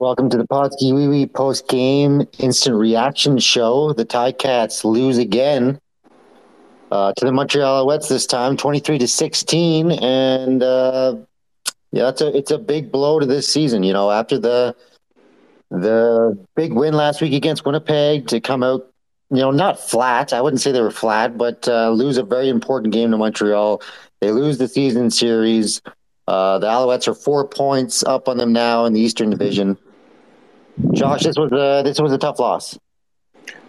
Welcome to the Potski Weewee post-game instant reaction show. The Ticats lose again to the Montreal Alouettes this time, 23-16, and it's a big blow to this season. You know, after the big win last week against Winnipeg, to come out, you know, not flat. I wouldn't say they were flat, but lose a very important game to Montreal. They lose the season series. The Alouettes are 4 points up on them now in the Eastern Division. Josh, this was a tough loss.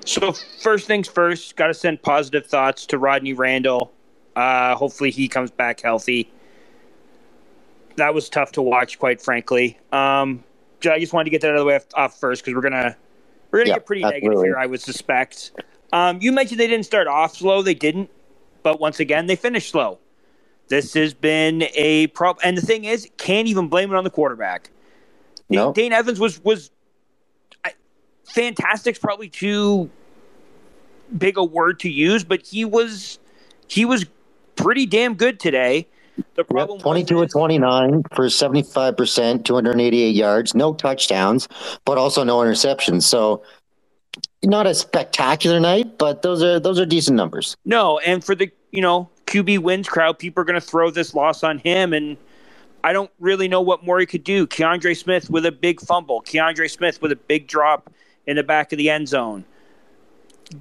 So first things first, got to send positive thoughts to Rodney Randall. Hopefully he comes back healthy. That was tough to watch, quite frankly. I just wanted to get that out of the way off first because we're gonna get pretty negative here, I would suspect. You mentioned they didn't start off slow. They didn't, but once again, they finished slow. This has been a problem. And the thing is, can't even blame it on the quarterback. No. Dane Evans was fantastic's probably too big a word to use, but he was pretty damn good today. The problem 22 of 29 for 75%, 288 yards, no touchdowns, but also no interceptions. So not a spectacular night, but those are decent numbers. No, and for the, you know, QB wins crowd, people are going to throw this loss on him, and I don't really know what more he could do. Keandre Smith with a big fumble. Keandre Smith with a big drop in the back of the end zone.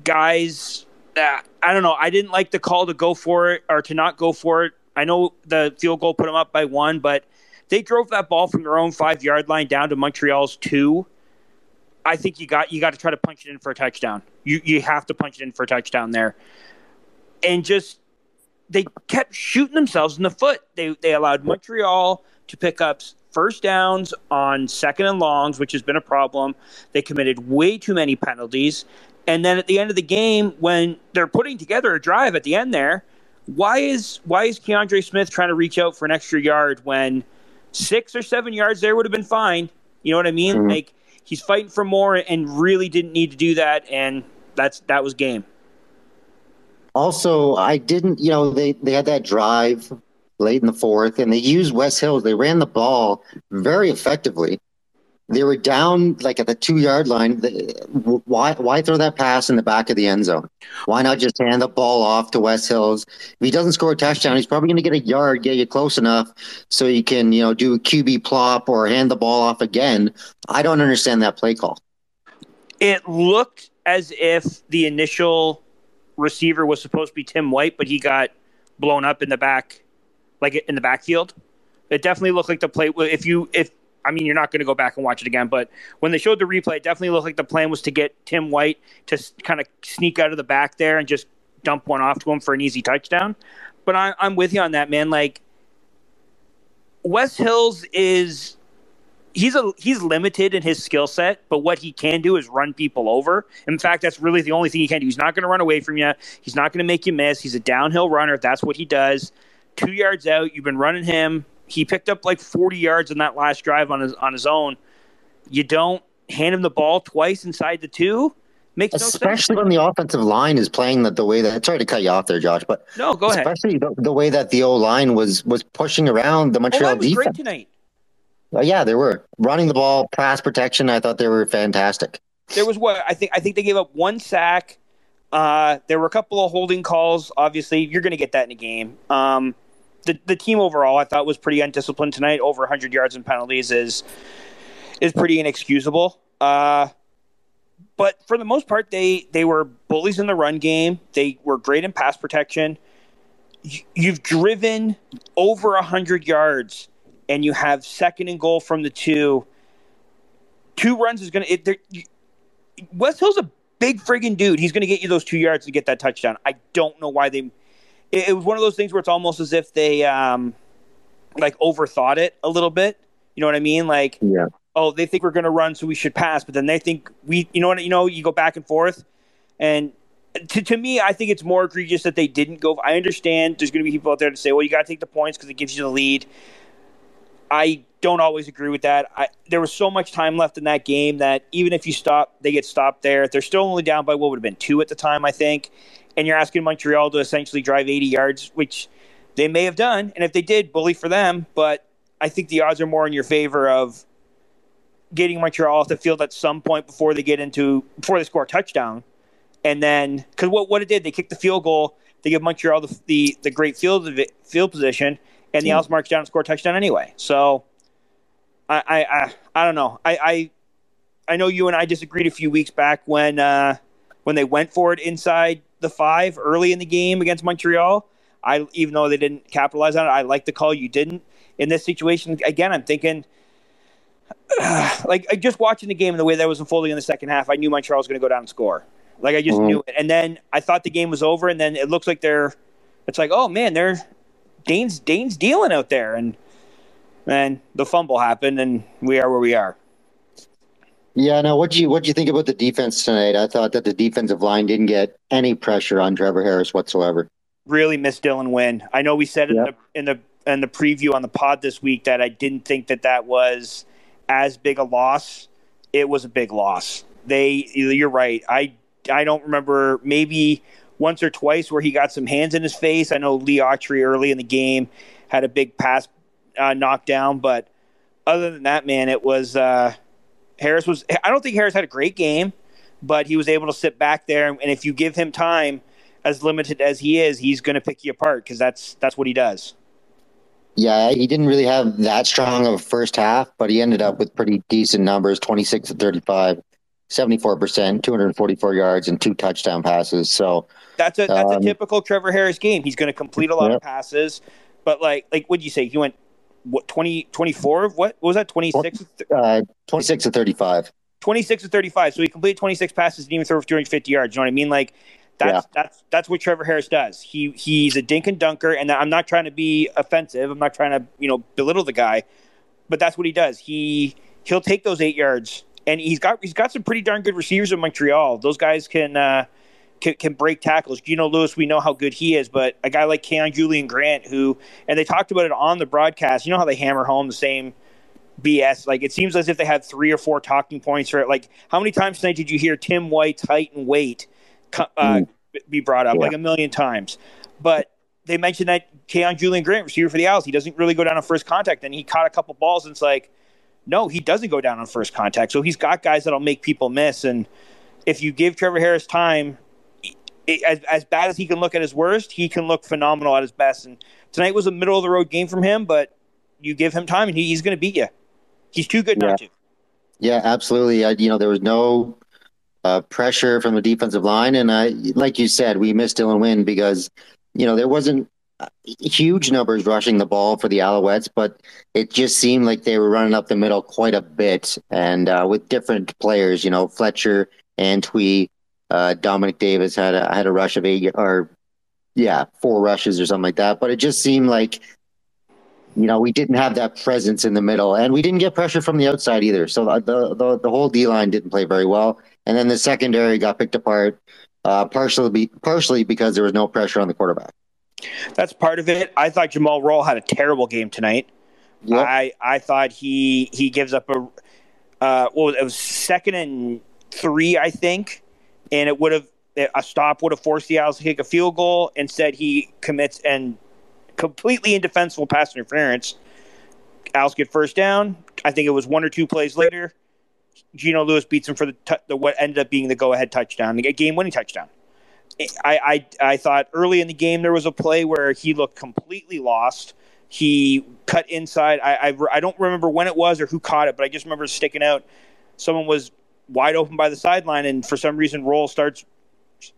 Guys, I don't know. I didn't like the call to go for it or to not go for it. I know the field goal put them up by one, but they drove that ball from their own 5-yard line down to Montreal's 2. I think you got to try to punch it in for a touchdown. You have to punch it in for a touchdown there. And just they kept shooting themselves in the foot. They allowed Montreal to pick up first downs on second and longs, which has been a problem. They committed way too many penalties. And then at the end of the game, when they're putting together a drive at the end there, why is Keandre Smith trying to reach out for an extra yard when 6 or 7 yards there would have been fine? You know what I mean? Mm-hmm. Like, he's fighting for more and really didn't need to do that, and that was game. Also, I didn't, you know, they had that drive late in the fourth, and they used Wes Hills. They ran the ball very effectively. They were down, like, at the 2-yard line. Why throw that pass in the back of the end zone? Why not just hand the ball off to Wes Hills? If he doesn't score a touchdown, he's probably going to get a yard, get you close enough so you can, you know, do a QB plop or hand the ball off again. I don't understand that play call. It looked as if the initial receiver was supposed to be Tim White, but he got blown up in the back, like in the backfield. It definitely looked like the play. I mean, you're not going to go back and watch it again, but when they showed the replay, it definitely looked like the plan was to get Tim White to kind of sneak out of the back there and just dump one off to him for an easy touchdown. But I'm with you on that, man. Like, Wes Hills is, he's limited in his skill set, but what he can do is run people over. In fact, that's really the only thing he can do. He's not going to run away from you. He's not going to make you miss. He's a downhill runner. That's what he does. 2 yards out, you've been running him. He picked up like 40 yards in that last drive on his own. You don't hand him the ball twice inside the 2. Makes no sense. Especially when the offensive line is playing that the way that – sorry to cut you off there, Josh, but – no, go ahead. Especially the way that the O-line was pushing around the Montreal defense. Great tonight. Yeah, they were. Running the ball, pass protection, I thought they were fantastic. There was what? I think they gave up one sack. There were a couple of holding calls, obviously. You're going to get that in a game. The team overall, I thought, was pretty undisciplined tonight. Over 100 yards in penalties is pretty inexcusable. But for the most part, they were bullies in the run game. They were great in pass protection. You've driven over 100 yards, and you have second and goal from the 2. 2 runs is going to – Wes Hill's a big friggin' dude. He's going to get you those 2 yards to get that touchdown. I don't know why they – It was one of those things where it's almost as if they, like, overthought it a little bit. You know what I mean? Like, yeah. Oh, they think we're going to run, so we should pass. But then they think we, you know what, you know, you go back and forth. And to me, I think it's more egregious that they didn't go. I understand there's going to be people out there to say, well, you got to take the points because it gives you the lead. I don't always agree with that. There was so much time left in that game that even if you stop, they get stopped there. They're still only down by what would have been 2 at the time, I think. And you're asking Montreal to essentially drive 80 yards, which they may have done. And if they did, bully for them. But I think the odds are more in your favor of getting Montreal off the field at some point before they score a touchdown. And then, because what it did, they kicked the field goal. They give Montreal the great field position, and the Elks march down and score a touchdown anyway. So, I don't know. I know you and I disagreed a few weeks back when they went for it inside the 5 early in the game against Montreal. Even though they didn't capitalize on it, I like the call. You didn't. In this situation, again, I'm thinking, just watching the game and the way that was unfolding in the second half, I knew Montreal was going to go down and score. Like, I just knew it. And then I thought the game was over, and then it looks like it's like, oh, man, Dane's dealing out there. And the fumble happened, and we are where we are. Yeah, no, what do you think about the defense tonight? I thought that the defensive line didn't get any pressure on Trevor Harris whatsoever. Really miss Dylan Wynn. I know we said in the preview on the pod this week that I didn't think that was as big a loss. It was a big loss. You're right. I don't remember, maybe once or twice where he got some hands in his face. I know Lee Autry early in the game had a big pass knocked down, but other than that, man, it was Harris was. I don't think Harris had a great game, but he was able to sit back there, and if you give him time, as limited as he is, he's going to pick you apart because that's what he does. Yeah, he didn't really have that strong of a first half, but he ended up with pretty decent numbers, 26 to 35. 74%, 244 yards, and 2 touchdown passes. So that's a typical Trevor Harris game. He's going to complete a lot of passes, but like what did you say? He went 24? What was that? 26? 26 to 35. 26 to 35. So he completed 26 passes and didn't even throw for 250 yards. You know what I mean? Like that's what Trevor Harris does. He's a dink and dunker, and I'm not trying to be offensive. I'm not trying to belittle the guy, but that's what he does. He'll take those 8 yards. And he's got some pretty darn good receivers in Montreal. Those guys can break tackles. Gino Lewis, we know how good he is, but a guy like Keon Julien-Grant, and they talked about it on the broadcast. You know how they hammer home the same BS. Like, it seems as if they had 3 or 4 talking points for it. Like, how many times tonight did you hear Tim White's height and weight be brought up? Yeah. Like a million times. But they mentioned that Keon Julien-Grant, receiver for the Owls, he doesn't really go down on first contact, and he caught a couple balls, and it's like, no, he doesn't go down on first contact. So he's got guys that'll make people miss. And if you give Trevor Harris time, as bad as he can look at his worst, he can look phenomenal at his best. And tonight was a middle-of-the-road game from him, but you give him time and he's going to beat you. He's too good not to. Yeah, absolutely. There was no pressure from the defensive line. And like you said, we missed Dylan Wynn because, there wasn't huge numbers rushing the ball for the Alouettes, but it just seemed like they were running up the middle quite a bit, and with different players, Fletcher, Antwi, Dominic Davis had a rush of 8 or 4 rushes or something like that. But it just seemed like, we didn't have that presence in the middle, and we didn't get pressure from the outside either. So the whole D-line didn't play very well, and then the secondary got picked apart partially because there was no pressure on the quarterback. That's part of it. I thought Jamal Roll had a terrible game tonight. Yep. I thought he gives up it was 2nd and 3, I think, and it would have a stop would have forced the Owls to kick a field goal. Instead, he commits and completely indefensible pass interference. Owls get first down. I think it was 1 or 2 plays later. Gino Lewis beats him for the what ended up being the go-ahead touchdown, the game-winning touchdown. I thought early in the game there was a play where he looked completely lost. He cut inside. I don't remember when it was or who caught it, but I just remember sticking out. Someone was wide open by the sideline, and for some reason Roll starts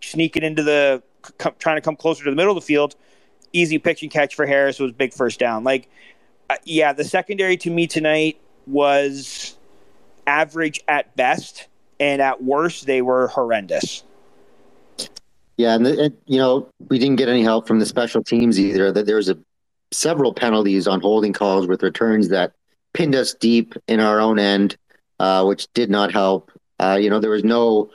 sneaking into trying to come closer to the middle of the field. Easy pitch and catch for Harris. It was big first down. The secondary to me tonight was average at best, and at worst they were horrendous. Yeah, and we didn't get any help from the special teams either. That there was several penalties on holding calls with returns that pinned us deep in our own end, which did not help. There was no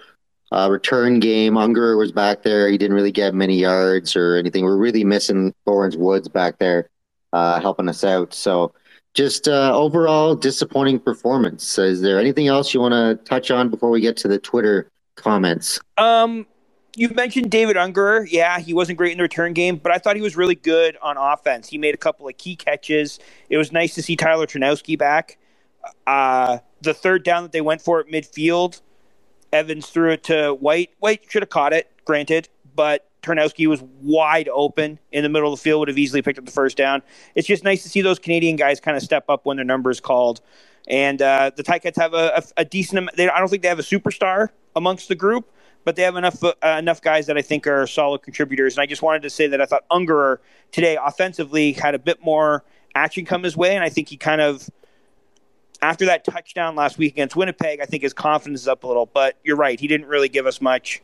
return game. Unger was back there. He didn't really get many yards or anything. We're really missing Lawrence Woods back there helping us out. So just overall disappointing performance. Is there anything else you want to touch on before we get to the Twitter comments? You mentioned David Unger. Yeah, he wasn't great in the return game, but I thought he was really good on offense. He made a couple of key catches. It was nice to see Tyler Ternowski back. The third down that they went for at midfield, Evans threw it to White. White should have caught it, granted, but Ternowski was wide open in the middle of the field, would have easily picked up the first down. It's just nice to see those Canadian guys kind of step up when their number is called. And the Ticats have a decent – I don't think they have a superstar amongst the group, but they have enough guys that I think are solid contributors. And I just wanted to say that I thought Unger today offensively had a bit more action come his way, and I think he kind of – after that touchdown last week against Winnipeg, I think his confidence is up a little. But you're right, he didn't really give us much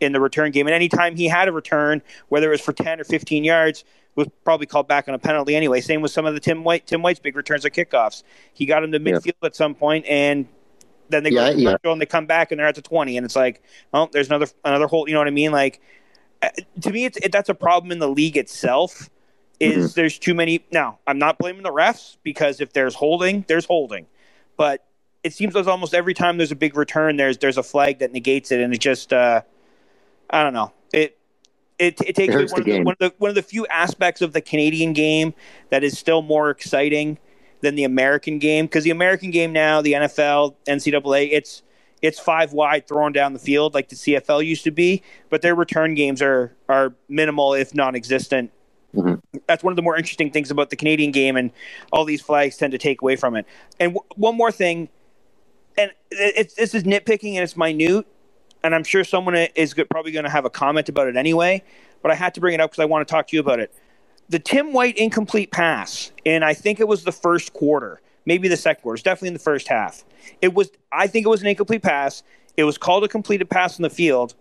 in the return game. And any time he had a return, whether it was for 10 or 15 yards, was probably called back on a penalty anyway. Same with some of the Tim White's big returns on kickoffs. He got him to midfield at some point, and then they go to Montreal and they come back and they're at the 20, and it's like, oh, there's another hole. You know what I mean? Like, to me, that's a problem in the league itself. Is there's too many? Now, I'm not blaming the refs, because if there's holding, there's holding. But it seems as almost every time there's a big return, there's a flag that negates it, and it just I don't know. It takes away one of the few aspects of the Canadian game that is still more exciting than the American game, because the American game now, the NFL, NCAA, it's five wide thrown down the field like the CFL used to be, but their return games are minimal, if non-existent. That's one of the more interesting things about the Canadian game, and all these flags tend to take away from it. And one more thing, and this is nitpicking and it's minute, and I'm sure someone is probably going to have a comment about it anyway, but I had to bring it up because I want to talk to you about it. The Tim White incomplete pass, and I think it was the first quarter, maybe the second quarter. It's definitely in the first half. I think it was an incomplete pass. It was called a completed pass on the field,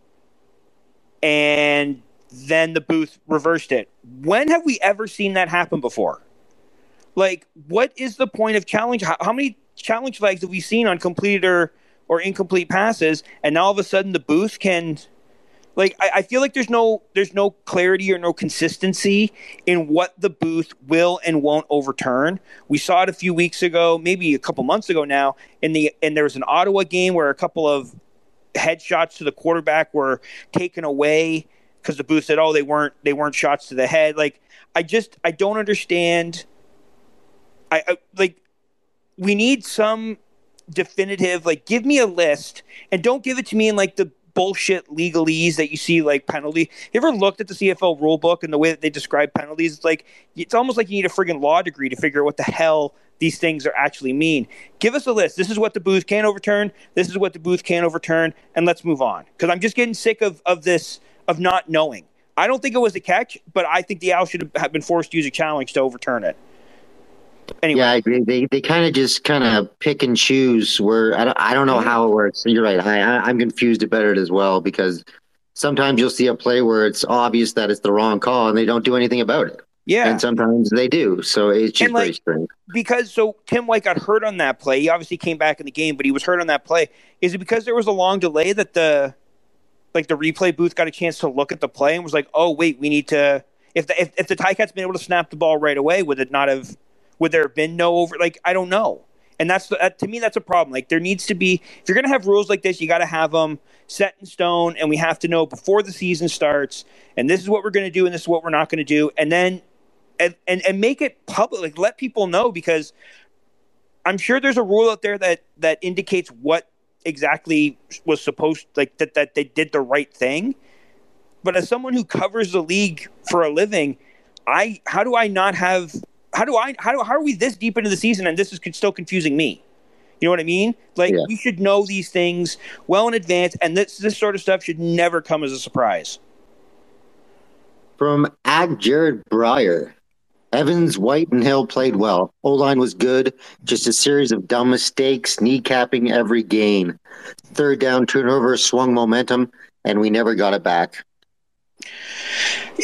and then the booth reversed it. When have we ever seen that happen before? Like, what is the point of challenge? How many challenge flags have we seen on completed or incomplete passes? And now all of a sudden the booth can, like, I feel like there's no clarity or no consistency in what the booth will and won't overturn. We saw it a few weeks ago, maybe a couple months ago now, and there was an Ottawa game where a couple of headshots to the quarterback were taken away because the booth said, "Oh, they weren't shots to the head." Like, I don't understand. I like, we need some definitive, like, give me a list, and don't give it to me in like the bullshit legalese that you see, like penalty. You ever looked at the CFL rule book and the way that they describe penalties? It's like, it's almost like you need a friggin' law degree to figure out what the hell these things are actually mean. Give us a list. This is what the booth can overturn. This is what the booth can't overturn, and let's move on. Because I'm just getting sick of this. Of not knowing. I don't think it was a catch, but I think the Owls should have been forced to use a challenge to overturn it. Anyway. Yeah, I agree. They kind of pick and choose where I don't know how it works. You're right. I'm confused about it as well, because sometimes you'll see a play where it's obvious that it's the wrong call and they don't do anything about it. Yeah. And sometimes they do. So it's just very strange. Because Tim White got hurt on that play. He obviously came back in the game, but he was hurt on that play. Is it because there was a long delay that the replay booth got a chance to look at the play and was like, "Oh wait, we need to." If the Ticats been able to snap the ball right away, would there have been no over? Like, I don't know. And to me, that's a problem. Like, there needs to be, if you're going to have rules like this, you got to have them set in stone, and we have to know before the season starts, and this is what we're going to do, and this is what we're not going to do, and then and make it public. Like, let people know, because I'm sure there's a rule out there that indicates what exactly was supposed, like, that they did the right thing. But as someone who covers the league for a living, how are we this deep into the season and this is still confusing me? You know what I mean? Like, you should know these things well in advance, and this sort of stuff should never come as a surprise. From Jared Breyer. Evans, White, and Hill played well. O-line was good. Just a series of dumb mistakes, kneecapping every gain. Third down turnover swung momentum, and we never got it back.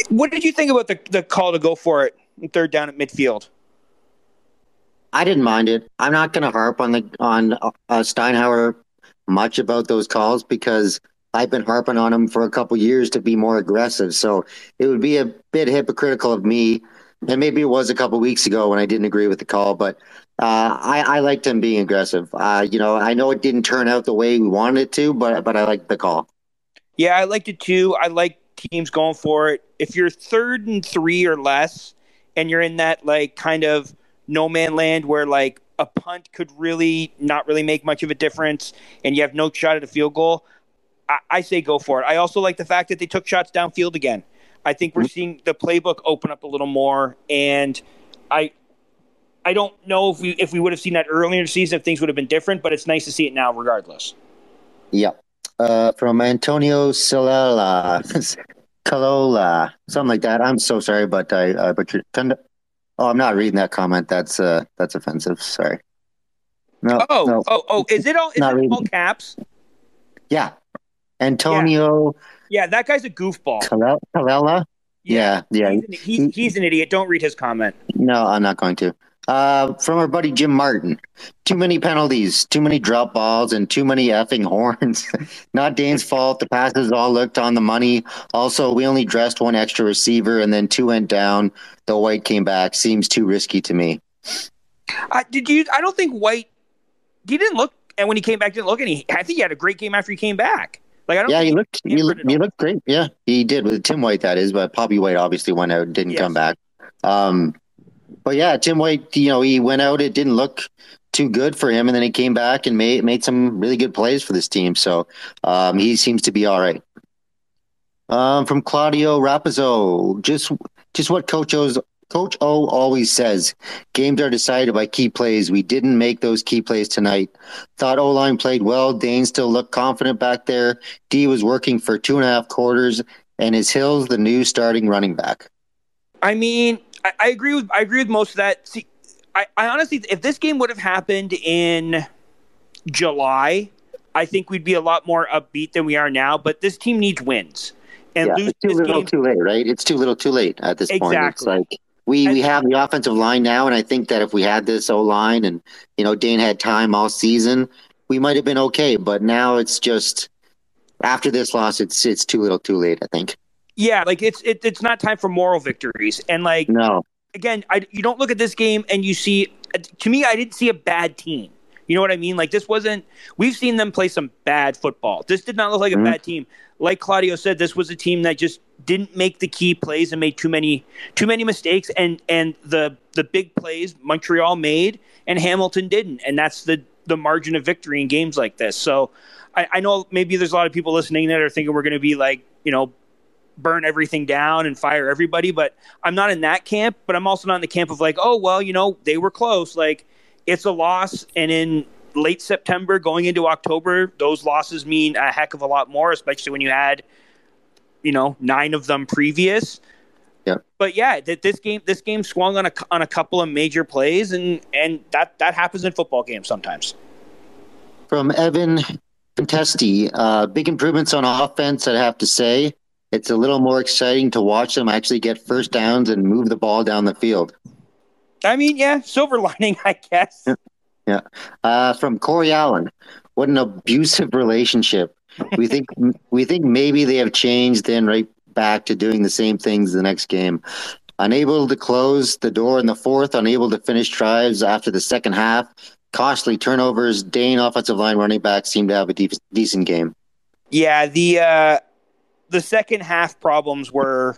What did you think about the call to go for it in third down at midfield? I didn't mind it. I'm not going to harp on Steinauer much about those calls, because I've been harping on him for a couple years to be more aggressive. So it would be a bit hypocritical of me. And maybe it was a couple of weeks ago when I didn't agree with the call, but I liked him being aggressive. I know it didn't turn out the way we wanted it to, but I liked the call. Yeah, I liked it too. I like teams going for it. If you're 3rd and 3 or less, and you're in that, like, kind of no man land where, like, a punt could really not really make much of a difference and you have no shot at a field goal, I say go for it. I also like the fact that they took shots downfield again. I think we're seeing the playbook open up a little more, and I don't know if we would have seen that earlier in the season if things would have been different, but it's nice to see it now regardless. Yeah. From Antonio Calola, something like that. I'm so sorry, but I butchered. Oh, I'm not reading that comment. That's offensive. Sorry. No. Oh, no. Oh! Is it all caps? Yeah. Antonio. Yeah, that guy's a goofball. Calola? Yeah. He's an idiot. Don't read his comment. No, I'm not going to. From our buddy Jim Martin. Too many penalties, too many drop balls, and too many effing horns. Not Dane's fault. The passes all looked on the money. Also, we only dressed one extra receiver, and then two went down. Though White came back. Seems too risky to me. I don't think White – he didn't look – and when he came back, didn't look any – I think he had a great game after he came back. He looked great. Yeah, he did with Tim White, that is. But Poppy White obviously went out and didn't come back. But yeah, Tim White, he went out. It didn't look too good for him, and then he came back and made some really good plays for this team. So he seems to be all right. From Claudio Raposo, just what Coach O always says: games are decided by key plays. We didn't make those key plays tonight. Thought O-line played well. Dane still looked confident back there. D was working for 2.5 quarters, and is Hills the new starting running back? I mean, I agree with most of that. See, I honestly, if this game would have happened in July, I think we'd be a lot more upbeat than we are now. But this team needs wins, and lose it's too little, too late, right? It's too little, too late at this point. Exactly. It's like we have the offensive line now, and I think that if we had this O line and Dane had time all season, we might have been okay. But now it's just after this loss, it's too little, too late. I think. Yeah, like it's not time for moral victories, and like no. Again, you don't look at this game and you see. To me, I didn't see a bad team. You know what I mean? Like this wasn't. We've seen them play some bad football. This did not look like a bad team. Like Claudio said, this was a team that just didn't make the key plays and made too many mistakes. And the big plays Montreal made and Hamilton didn't, and that's the margin of victory in games like this. So I know maybe there's a lot of people listening that are thinking we're going to be like burn everything down and fire everybody, but I'm not in that camp, but I'm also not in the camp of like, oh, well, they were close. Like it's a loss. And in late September going into October, those losses mean a heck of a lot more, especially when you had, 9 of them previous. Yeah. But yeah, this game swung on a couple of major plays and that happens in football games sometimes. From Evan Fantesti, big improvements on offense, I'd have to say. It's a little more exciting to watch them actually get first downs and move the ball down the field. I mean, yeah, silver lining, I guess. Yeah. From Corey Allen, what an abusive relationship. We think maybe they have changed, then right back to doing the same things the next game. Unable to close the door in the fourth, unable to finish drives after the second half. Costly turnovers. Dane offensive line running back seemed to have a decent game. Yeah, the second half problems were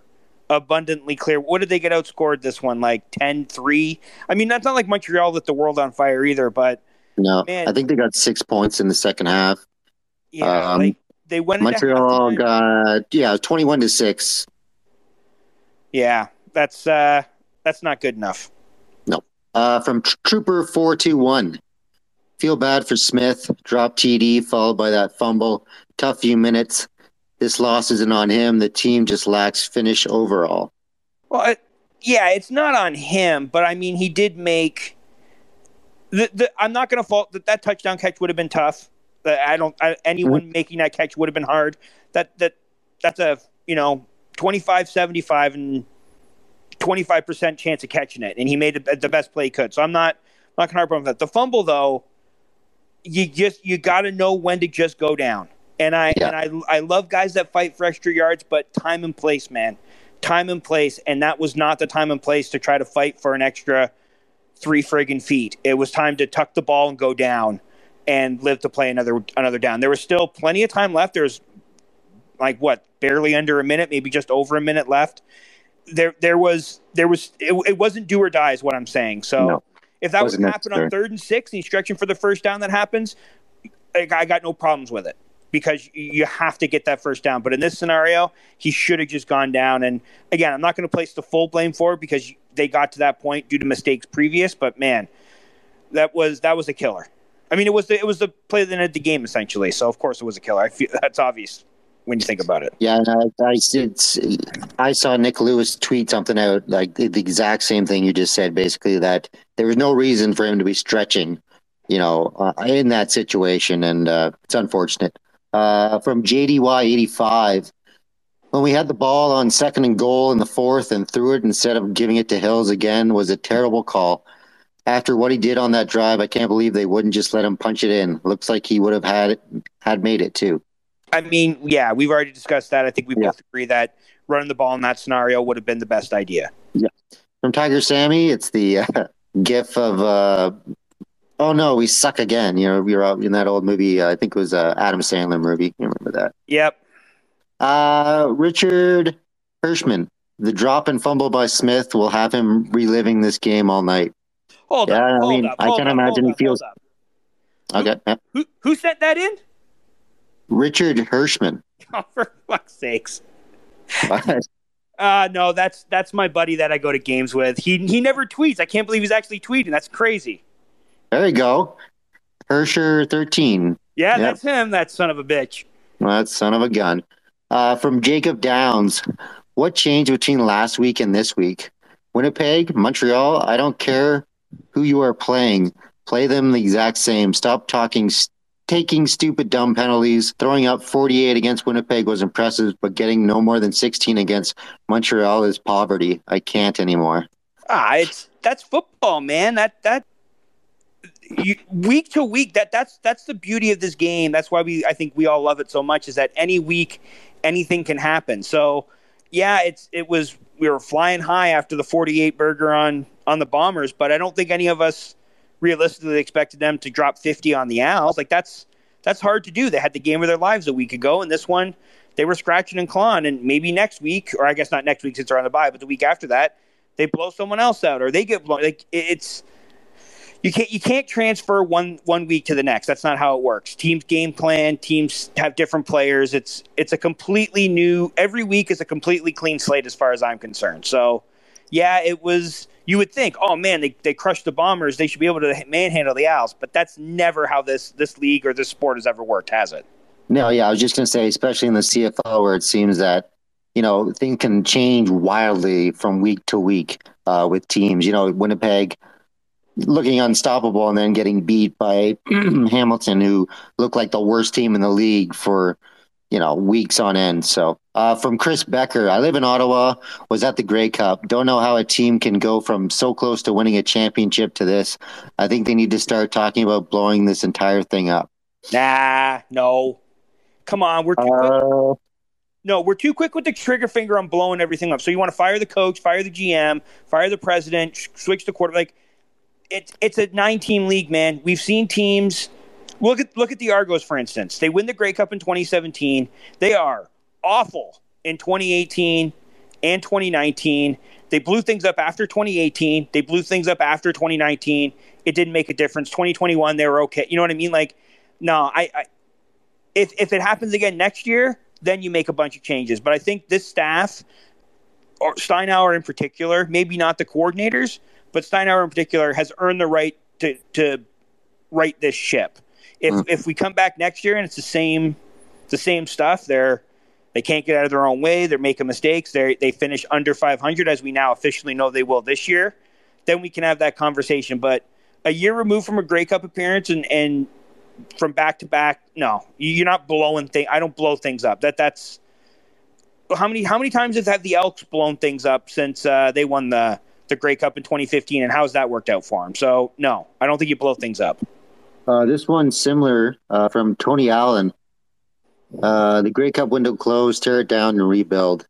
abundantly clear. What did they get outscored this one? Like 10-3? I mean, that's not like Montreal lit the world on fire either, but no, man, I think they got 6 points in the second half. Yeah, they went Montreal got 21-6. Yeah, that's not good enough. No. From Trooper 421. Feel bad for Smith. Drop TD followed by that fumble. Tough few minutes. This loss isn't on him. The team just lacks finish overall. Well, it's not on him, but I mean, he did make I'm not going to fault that. That touchdown catch would have been tough. Anyone making that catch would have been hard. That's a 25-75 and 25% chance of catching it, and he made the best play he could. So I'm not going to harp on that. The fumble though, you got to know when to just go down. And I love guys that fight for extra yards, but time and place, man. Time and place, and that was not the time and place to try to fight for an extra 3 friggin' feet. It was time to tuck the ball and go down and live to play another down. There was still plenty of time left. There was barely under a minute, maybe just over a minute left. There was it wasn't do or die is what I'm saying. So no. If that was to happen on 3rd and 6, he's stretching for the first down that happens, I got no problems with it because you have to get that first down. But in this scenario, he should have just gone down. And again, I'm not going to place the full blame for it because they got to that point due to mistakes previous. But man, that was a killer. I mean, it was the play that ended the game essentially. So of course it was a killer. I feel that's obvious when you think about it. Yeah, and I saw Nick Lewis tweet something out like the exact same thing you just said, basically that there was no reason for him to be stretching, you know, in that situation, and it's unfortunate. From JDY85, when we had the ball on 2nd and goal in the 4th and threw it instead of giving it to Hills again, was a terrible call. After what he did on that drive, I can't believe they wouldn't just let him punch it in. Looks like he would have had made it too. I mean, yeah, we've already discussed that. I think we both agree that running the ball in that scenario would have been the best idea. Yeah. From Tiger Sammy, it's the gif of, oh no, we suck again. You know, we were out in that old movie. I think it was Adam Sandler movie. You remember that? Yep. Richard Hirschman, the drop and fumble by Smith will have him reliving this game all night. I can't imagine he feels. Okay. Who sent that in? Richard Hirschman. Oh, for fuck's sakes! What? No, that's my buddy that I go to games with. He never tweets. I can't believe he's actually tweeting. That's crazy. There you go, Hersher 13. Yeah, that's him. That son of a bitch. Well, that son of a gun. From Jacob Downs, what changed between last week and this week? Winnipeg, Montreal. I don't care who you are playing. Play them the exact same. Stop talking. Taking stupid, dumb penalties. Throwing up 48 against Winnipeg was impressive, but getting no more than 16 against Montreal is poverty. I can't anymore. That's football, man. Week to week. That's the beauty of this game. That's why I think we all love it so much. Is that any week, anything can happen. So yeah, we were flying high after the 48 burger on the Bombers, but I don't think any of us realistically expected them to drop 50 on the Owls. Like that's hard to do. They had the game of their lives a week ago, and this one they were scratching and clawing, and maybe next week, or I guess not next week since they're on the bye, but the week after that, they blow someone else out or they get blown. Like it's you can't transfer one week to the next. That's not how it works. Teams game plan, teams have different players. It's a completely new, every week is a completely clean slate as far as I'm concerned. So yeah, it was. You would think, oh, man, they crushed the Bombers. They should be able to manhandle the Owls. But that's never how this league or this sport has ever worked, has it? No, yeah, I was just going to say, especially in the CFL where it seems that, you know, things can change wildly from week to week with teams. You know, Winnipeg looking unstoppable and then getting beat by Hamilton, who looked like the worst team in the league for – you know, weeks on end. So from Chris Becker, I live in Ottawa, was at the Grey Cup. Don't know how a team can go from so close to winning a championship to this. I think they need to start talking about blowing this entire thing up. Nah, no. Come on, we're too quick. No, we're too quick with the trigger finger on blowing everything up. So you want to fire the coach, fire the GM, fire the president, switch the quarterback. Like, it's a 9-team league, man. We've seen teams... Look at the Argos, for instance. They win the Grey Cup in 2017. They are awful in 2018 and 2019. They blew things up after 2018. They blew things up after 2019. It didn't make a difference. 2021, they were okay. You know what I mean? Like, no, if it happens again next year, then you make a bunch of changes. But I think this staff, or Steinauer in particular, maybe not the coordinators, but Steinauer in particular has earned the right to right this ship. If we come back next year and it's the same stuff, they can't get out of their own way. They're making mistakes. They finish under 500, as we now officially know they will this year. Then we can have that conversation. But a year removed from a Grey Cup appearance and from back to back, no, you're not blowing things. I don't blow things up. That's how many times have the Elks blown things up since they won the Grey Cup in 2015, and how's that worked out for them? So no, I don't think you blow things up. This one's similar from Tony Allen. The Grey Cup window closed, tear it down and rebuild.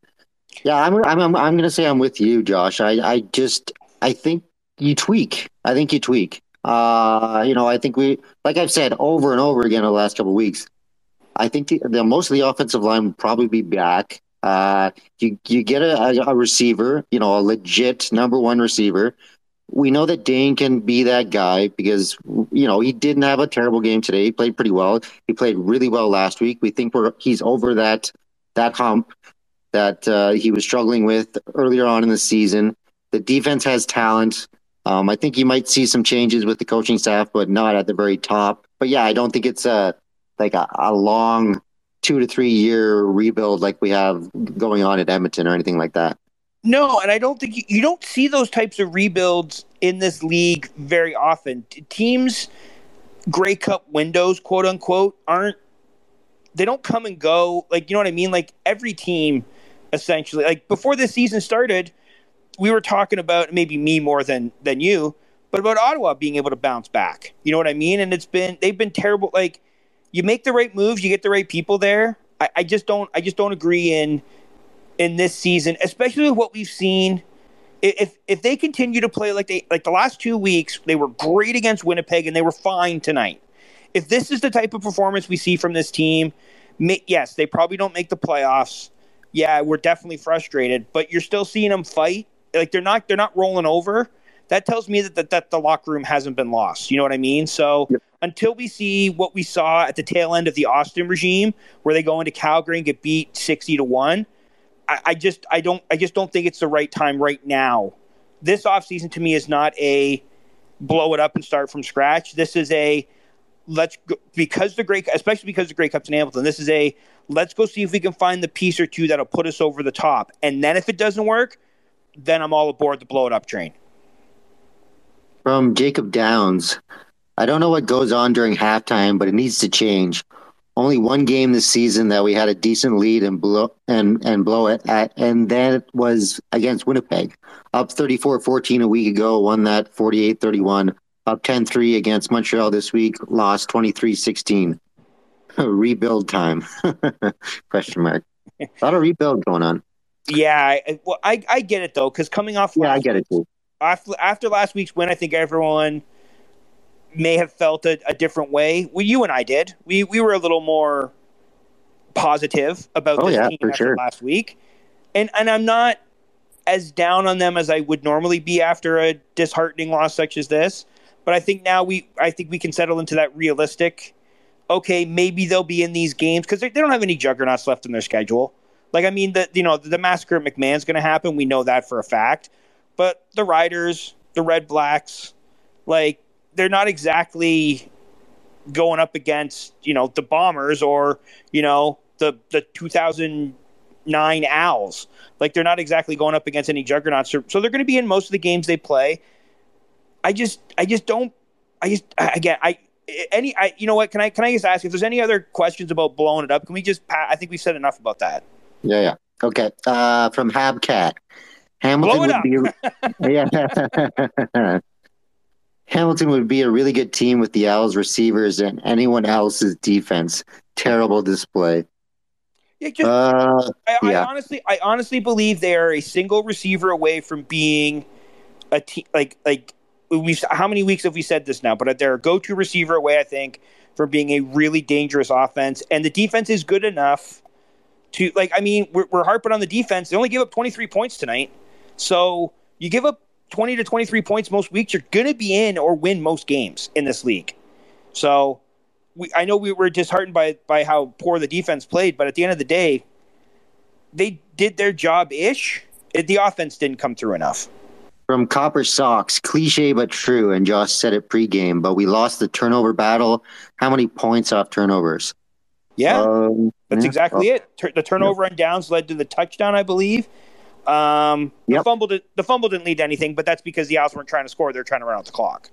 Yeah, I'm going to say I'm with you, Josh. I think you tweak. I think you tweak. You know, I think we, like I've said over and over again the last couple of weeks, I think the most of the offensive line will probably be back. You get a receiver, you know, a legit number one receiver. We know that Dane can be that guy because, you know, he didn't have a terrible game today. He played pretty well. He played really well last week. We think he's over that hump that he was struggling with earlier on in the season. The defense has talent. I think you might see some changes with the coaching staff, but not at the very top. But yeah, I don't think it's a long 2 to 3 year rebuild like we have going on at Edmonton or anything like that. No, and I don't think you don't see those types of rebuilds in this league very often. Teams' Grey Cup windows, quote unquote, they don't come and go. Like, you know what I mean? Like every team, essentially, like before this season started, we were talking about, maybe me more than you, but about Ottawa being able to bounce back. You know what I mean? And they've been terrible. Like, you make the right moves, you get the right people there. I just don't agree in this season, especially with what we've seen. If they continue to play like the last 2 weeks, they were great against Winnipeg and they were fine tonight. If this is the type of performance we see from this team, yes, they probably don't make the playoffs. Yeah, we're definitely frustrated, but you're still seeing them fight. Like they're not rolling over. That tells me that the locker room hasn't been lost. You know what I mean? So yep. Until we see what we saw at the tail end of the Austin regime, where they go into Calgary and get beat 60-1, I just don't think it's the right time right now. This offseason to me is not a blow it up and start from scratch. This is a let's go, because the Grey Cup's in Hamilton. This is a let's go see if we can find the piece or two that'll put us over the top. And then if it doesn't work, then I'm all aboard the blow it up train. From Jacob Downs, I don't know what goes on during halftime, but it needs to change. Only one game this season that we had a decent lead and blow it at, and that was against Winnipeg. Up 34-14 a week ago, won that 48-31. Up 10-3 against Montreal this week, lost 23-16. Rebuild time? Question mark. A lot of rebuild going on. Yeah, well, I get it though, because coming off I get it too. After last week's win, I think everyone may have felt a different way. Well, you and I did. We were a little more positive about this team after last week. And I'm not as down on them as I would normally be after a disheartening loss such as this. But I think now I think we can settle into that realistic, okay, maybe they'll be in these games, because they don't have any juggernauts left in their schedule. Like, I mean, the massacre at McMahon's going to happen. We know that for a fact. But the Riders, the Red Blacks, like, they're not exactly going up against, you know, the Bombers or, you know, the 2009 Owls. Like, they're not exactly going up against any juggernauts. So they're going to be in most of the games they play. You know what? Can I just ask if there's any other questions about blowing it up? Can we just, I think we've said enough about that. Yeah. Okay. From Habcat. Hamilton would be a really good team with the Owls receivers and anyone else's defense. Terrible display. I honestly believe they are a single receiver away from being a team. Like how many weeks have we said this now? But they're a go-to receiver away, I think, from being a really dangerous offense. And the defense is good enough to, like, I mean, we're harping on the defense. They only gave up 23 points tonight. So you give up 20 to 23 points most weeks, you're going to be in or win most games in this league. So I know we were disheartened by how poor the defense played, but at the end of the day, they did their job-ish. The offense didn't come through enough. From Copper Sox, cliche but true, and Josh said it pregame, but we lost the turnover battle. How many points off turnovers? Yeah, that's exactly it. The turnover on Downs led to the touchdown, I believe. The fumble didn't lead to anything, but that's because the Owls weren't trying to score. They're trying to run out the clock.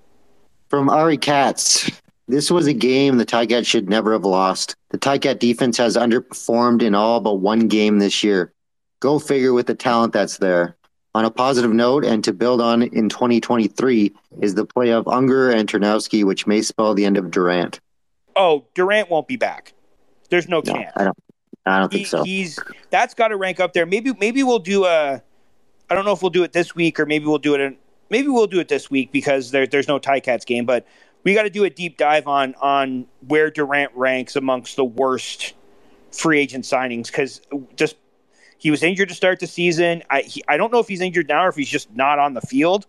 From Ari Katz, this was a game the Ticats should never have lost. The Ticat defense has underperformed in all but one game this year. Go figure with the talent that's there. On a positive note, and to build on in 2023, is the play of Unger and Ternowski, which may spell the end of Durant. Oh, Durant won't be back. There's no chance. I don't think so. That's got to rank up there. Maybe we'll do a. I don't know if we'll do it this week, or maybe we'll do it. Maybe we'll do it this week because there's no Ticats game. But we got to do a deep dive on where Durant ranks amongst the worst free agent signings, because just he was injured to start the season. I don't know if he's injured now or if he's just not on the field.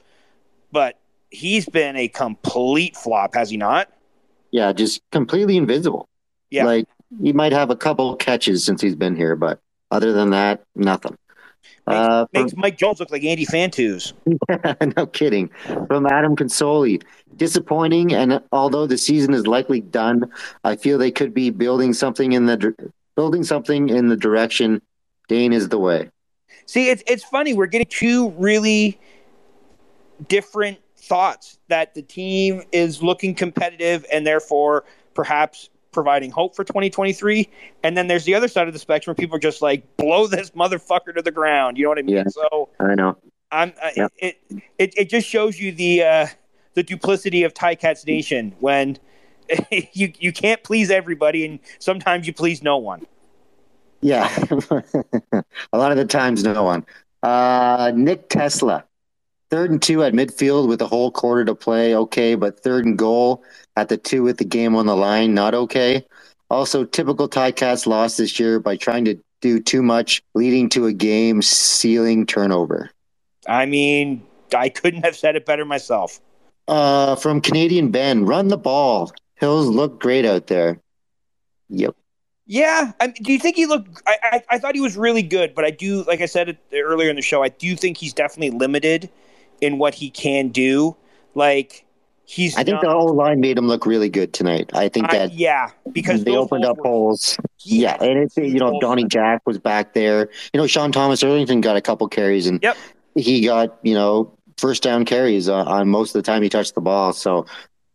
but he's been a complete flop, has he not? Yeah, just completely invincible. Yeah. Like, he might have a couple catches since he's been here, but other than that, nothing. Makes Mike Jones look like Andy Fantuz. No kidding. From Adam Consoli, disappointing, and although the season is likely done, I feel they could be building something in the direction Dane is the way. See, it's funny. We're getting two really different thoughts that the team is looking competitive and therefore perhaps providing hope for 2023. And then there's the other side of the spectrum. People are just like, blow this motherfucker to the ground. You know what I mean? Yeah, so I know. It just shows you the duplicity of Ticats Nation when you can't please everybody and sometimes you please no one. Yeah. A lot of the times, no one. Nick Tesla, 3rd and 2 at midfield with a whole quarter to play. Okay. But 3rd and goal at the 2 with the game on the line. Not okay. Also, typical Ticats loss this year by trying to do too much, leading to a game sealing turnover. I mean, I couldn't have said it better myself. From Canadian Ben, run the ball. Hills look great out there. Yep. Yeah, do you think he looked? I thought he was really good, but I do, like I said earlier in the show, I do think he's definitely limited in what he can do. Like I think the whole line made him look really good tonight. I think that because they opened up holes. Yeah, and it's Donnie Jack was back there. You know, Sean Thomas Erlington got a couple carries, and he got first down carries on most of the time he touched the ball. So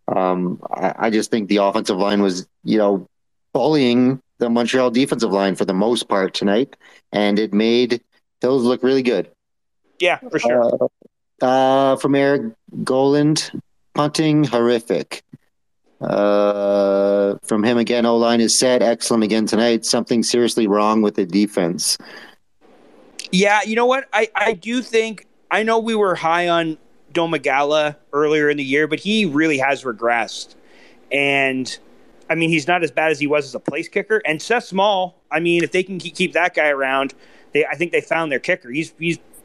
I just think the offensive line was bullying the Montreal defensive line for the most part tonight, and it made those look really good. Yeah, for sure. From Eric Goland, punting horrific. From him again, O-line is set. Excellent again tonight. Something seriously wrong with the defense. Yeah, you know what? I do think, I know we were high on Domagala earlier in the year, but he really has regressed. And I mean, he's not as bad as he was as a place kicker. And Seth Small, I mean, if they can keep that guy around, I think they found their kicker. He's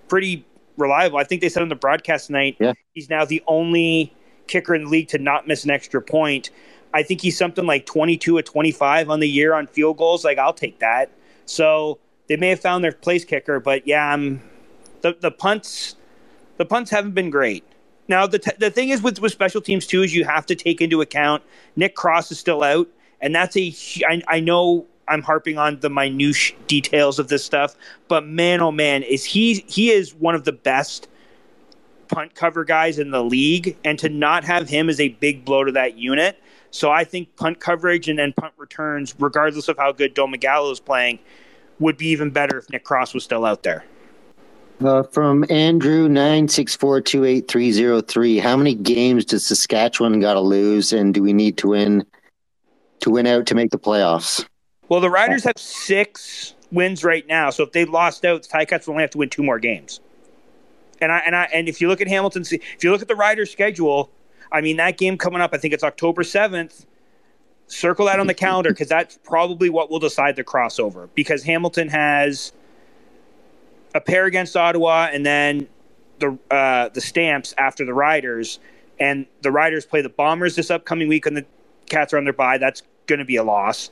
pretty reliable. I think they said on the broadcast tonight, He's now the only kicker in the league to not miss an extra point. I think he's something like 22 or 25 on the year on field goals. Like, I'll take that. So they may have found their place kicker, but yeah, the punts haven't been great. Now, the thing is with special teams, too, is you have to take into account Nick Cross is still out, and that's I know I'm harping on the minutiae details of this stuff, but man, oh man, is he is one of the best punt cover guys in the league, and to not have him is a big blow to that unit. So I think punt coverage and then punt returns, regardless of how good Domagala is playing, would be even better if Nick Cross was still out there. From Andrew 964283303, how many games does Saskatchewan got to lose, and do we need to win out to make the playoffs? Well, the Riders have 6 wins right now, so if they lost out, the Ticats will only have to win 2 more games. And if you look at Hamilton's, if you look at the Riders' schedule, I mean, that game coming up, I think it's October 7th. Circle that on the calendar, because that's probably what will decide the crossover. Because Hamilton has a pair against Ottawa, and then the Stamps after the Riders, and the Riders play the Bombers this upcoming week, and the Cats are on their bye. That's going to be a loss,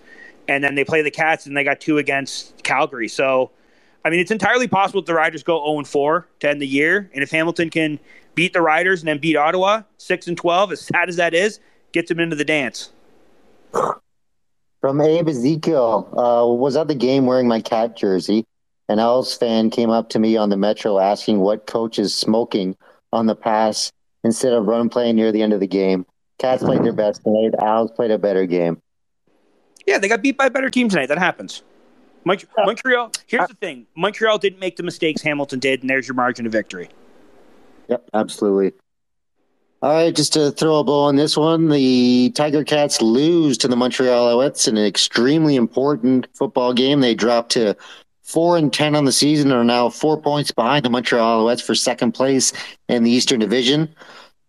and then they play the Cats, and they got 2 against Calgary. So, I mean, it's entirely possible that the Riders go 0-4 to end the year, and if Hamilton can beat the Riders and then beat Ottawa 6-12, as sad as that is, gets them into the dance. From Abe Ezekiel, was at the game wearing my Cat jersey. An Elks fan came up to me on the Metro asking what coach is smoking on the pass instead of run play near the end of the game. Cats played their best tonight. Owls played a better game. Yeah, they got beat by a better team tonight. That happens. Montreal, here's the thing. Montreal didn't make the mistakes Hamilton did, and there's your margin of victory. Yep, absolutely. All right, just to throw a bow on this one, the Tiger Cats lose to the Montreal Alouettes in an extremely important football game. They dropped to 4-10 on the season, are now 4 points behind the Montreal Alouettes for 2nd place in the Eastern Division.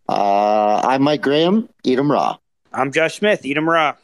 I'm Mike Graham. Eat 'em raw. I'm Josh Smith. Eat 'em raw.